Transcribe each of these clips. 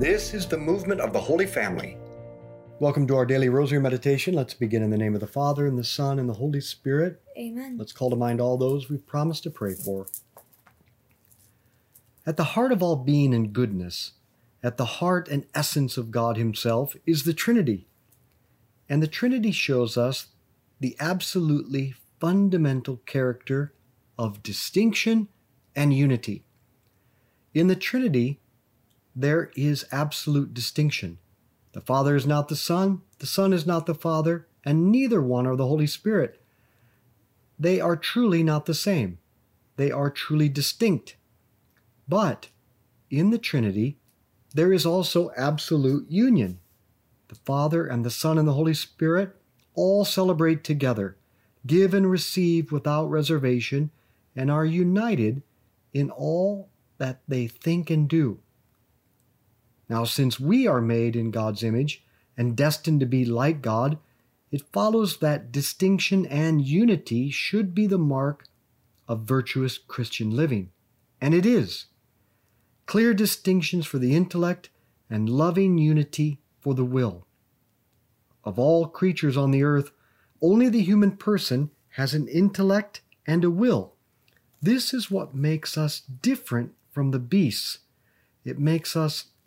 This is the movement of the Holy Family. Welcome to our daily rosary meditation. Let's begin in the name of the Father, and the Son, and the Holy Spirit. Amen. Let's call to mind all those we've promised to pray for. At the heart of all being and goodness, at the heart and essence of God himself, is the Trinity. And the Trinity shows us the absolutely fundamental character of distinction and unity. In the Trinity, there is absolute distinction. The Father is not the Son is not the Father, and neither one are the Holy Spirit. They are truly not the same. They are truly distinct. But in the Trinity, there is also absolute union. The Father and the Son and the Holy Spirit all celebrate together, give and receive without reservation, and are united in all that they think and do. Now, since we are made in God's image and destined to be like God, it follows that distinction and unity should be the mark of virtuous Christian living. And it is. Clear distinctions for the intellect and loving unity for the will. Of all creatures on the earth, only the human person has an intellect and a will. This is what makes us different from the beasts. It makes us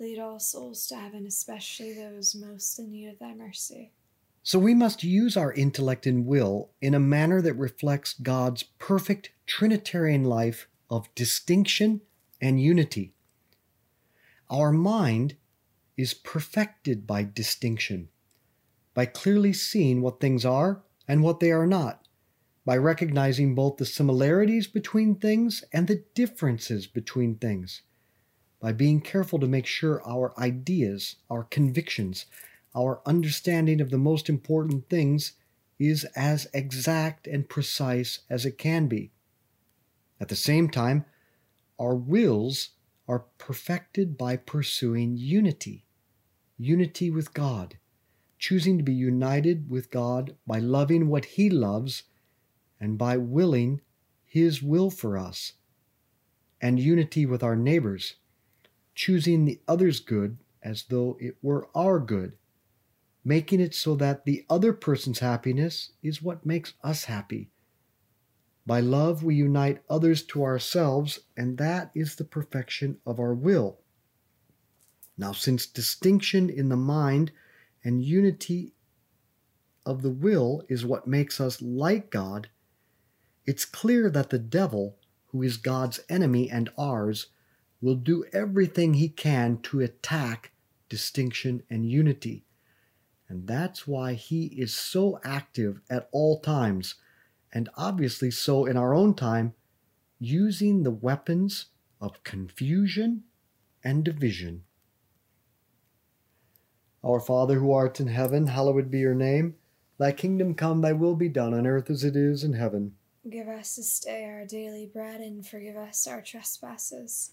Lead all souls to heaven, especially those most in need of thy mercy. So we must use our intellect and will in a manner that reflects God's perfect Trinitarian life of distinction and unity. Our mind is perfected by distinction, by clearly seeing what things are and what they are not, by recognizing both the similarities between things and the differences between things, by being careful to make sure our ideas, our convictions, our understanding of the most important things is as exact and precise as it can be. At the same time, our wills are perfected by pursuing unity, unity with God, choosing to be united with God by loving what He loves and by willing His will for us, and unity with our neighbors, choosing the other's good as though it were our good, making it so that the other person's happiness is what makes us happy. By love, we unite others to ourselves, and that is the perfection of our will. Now, since distinction in the mind and unity of the will is what makes us like God, it's clear that the devil, who is God's enemy and ours, will do everything he can to attack distinction and unity. And that's why he is so active at all times, and obviously so in our own time, using the weapons of confusion and division. Our Father who art in heaven, hallowed be your name. Thy kingdom come, thy will be done on earth as it is in heaven. Give us this day our daily bread, and forgive us our trespasses,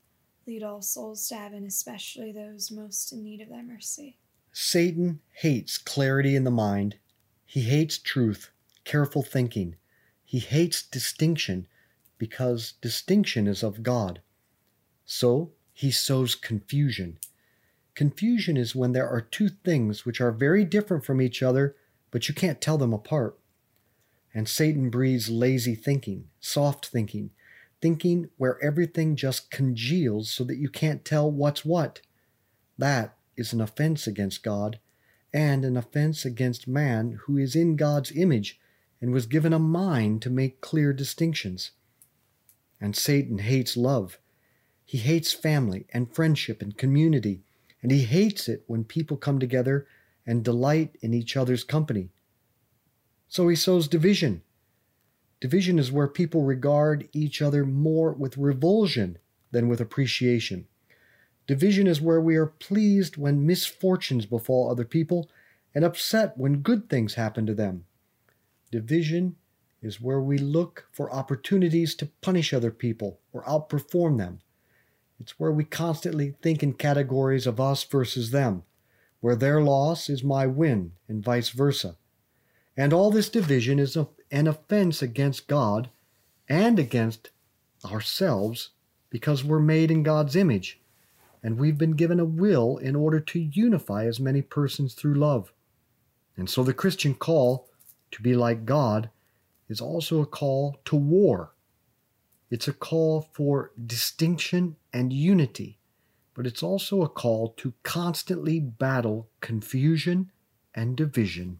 Lead all souls to heaven, especially those most in need of thy mercy. Satan hates clarity in the mind. He hates truth, careful thinking. He hates distinction because distinction is of God. So he sows confusion. Confusion is when there are two things which are very different from each other, but you can't tell them apart. And Satan breeds lazy thinking, soft thinking, thinking where everything just congeals so that you can't tell what's what. That is an offense against God and an offense against man, who is in God's image and was given a mind to make clear distinctions. And Satan hates love. He hates family and friendship and community, and he hates it when people come together and delight in each other's company. So he sows division. Division is where people regard each other more with revulsion than with appreciation. Division is where we are pleased when misfortunes befall other people and upset when good things happen to them. Division is where we look for opportunities to punish other people or outperform them. It's where we constantly think in categories of us versus them, where their loss is my win and vice versa. And all this division is an offense against God and against ourselves, because we're made in God's image, and we've been given a will in order to unify as many persons through love. And so the Christian call to be like God is also a call to war. It's a call for distinction and unity, but it's also a call to constantly battle confusion and division.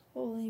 Holy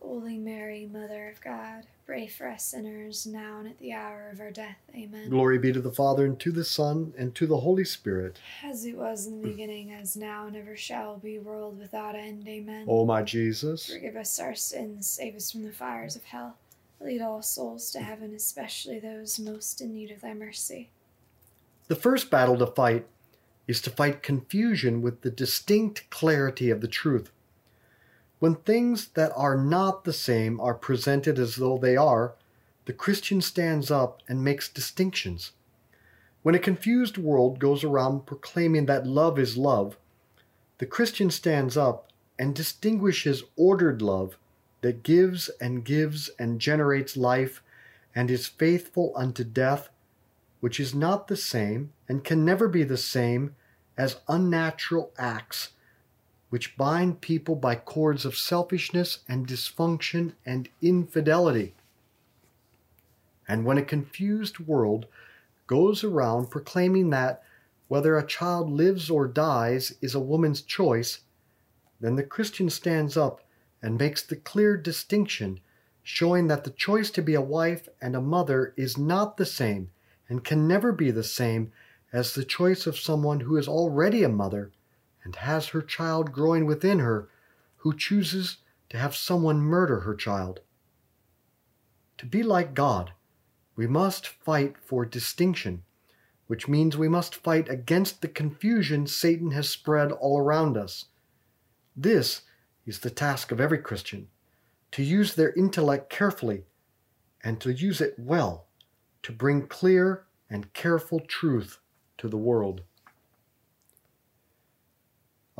Holy Mary, Mother of God, pray for us sinners, now and at the hour of our death. Amen. Glory be to the Father, and to the Son, and to the Holy Spirit. As it was in the beginning, as now, and ever shall be, world without end. Amen. O my Jesus, forgive us our sins, save us from the fires of hell. Lead all souls to heaven, especially those most in need of thy mercy. The first battle to fight is to fight confusion with the distinct clarity of the truth. When things that are not the same are presented as though they are, the Christian stands up and makes distinctions. When a confused world goes around proclaiming that love is love, the Christian stands up and distinguishes ordered love that gives and generates life and is faithful unto death, which is not the same and can never be the same as unnatural acts which bind people by cords of selfishness and dysfunction and infidelity. And when a confused world goes around proclaiming that whether a child lives or dies is a woman's choice, then the Christian stands up and makes the clear distinction, showing that the choice to be a wife and a mother is not the same and can never be the same as the choice of someone who is already a mother and has her child growing within her, who chooses to have someone murder her child. To be like God, we must fight for distinction, which means we must fight against the confusion Satan has spread all around us. This is the task of every Christian, to use their intellect carefully and to use it well to bring clear and careful truth to the world.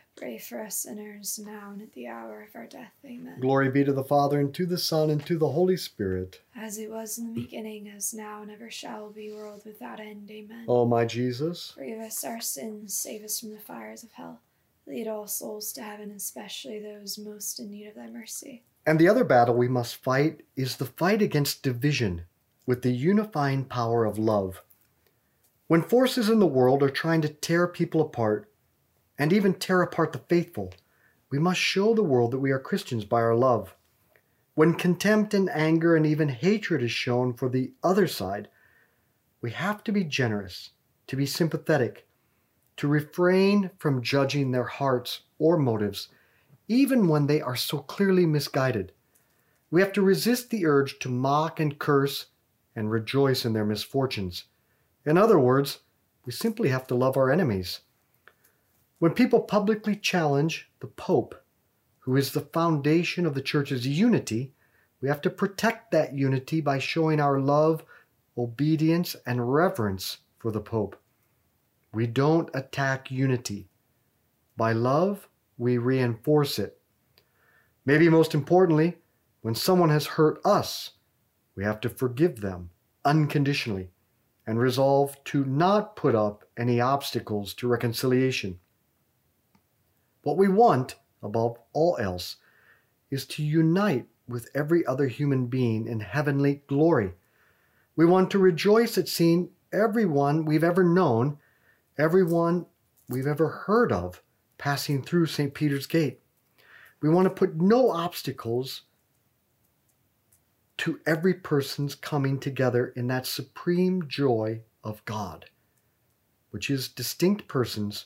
pray for us sinners, now and at the hour of our death. Amen. Glory be to the Father, and to the Son, and to the Holy Spirit. As it was in the beginning, as now, and ever shall be, world without end. Amen. O my Jesus, forgive us our sins, save us from the fires of hell. Lead all souls to heaven, especially those most in need of thy mercy. And the other battle we must fight is the fight against division with the unifying power of love. When forces in the world are trying to tear people apart, and even tear apart the faithful, we must show the world that we are Christians by our love. When contempt and anger and even hatred is shown for the other side, we have to be generous, to be sympathetic, to refrain from judging their hearts or motives, even when they are so clearly misguided. We have to resist the urge to mock and curse and rejoice in their misfortunes. In other words, we simply have to love our enemies. When people publicly challenge the Pope, who is the foundation of the Church's unity, we have to protect that unity by showing our love, obedience, and reverence for the Pope. We don't attack unity. By love, we reinforce it. Maybe most importantly, when someone has hurt us, we have to forgive them unconditionally and resolve to not put up any obstacles to reconciliation. What we want, above all else, is to unite with every other human being in heavenly glory. We want to rejoice at seeing everyone we've ever known, everyone we've ever heard of, passing through St. Peter's Gate. We want to put no obstacles to every person's coming together in that supreme joy of God, which is distinct persons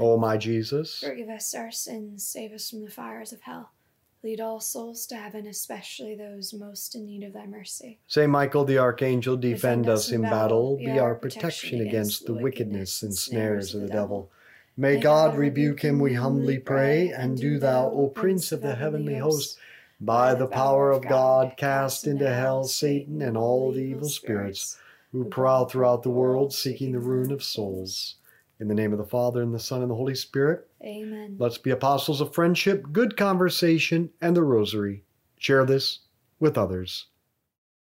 O my Jesus, forgive us our sins, save us from the fires of hell. Lead all souls to heaven, especially those most in need of thy mercy. Saint Michael the Archangel, defend us in battle. Be our protection against the wickedness and snares of the devil. May God rebuke him, we humbly pray. And do thou, O Prince of the heavenly host, by the power of God, cast into hell Satan and all the evil spirits who prowl throughout the world, seeking the ruin of souls. In the name of the Father, and the Son, and the Holy Spirit. Amen. Let's be apostles of friendship, good conversation, and the rosary. Share this with others.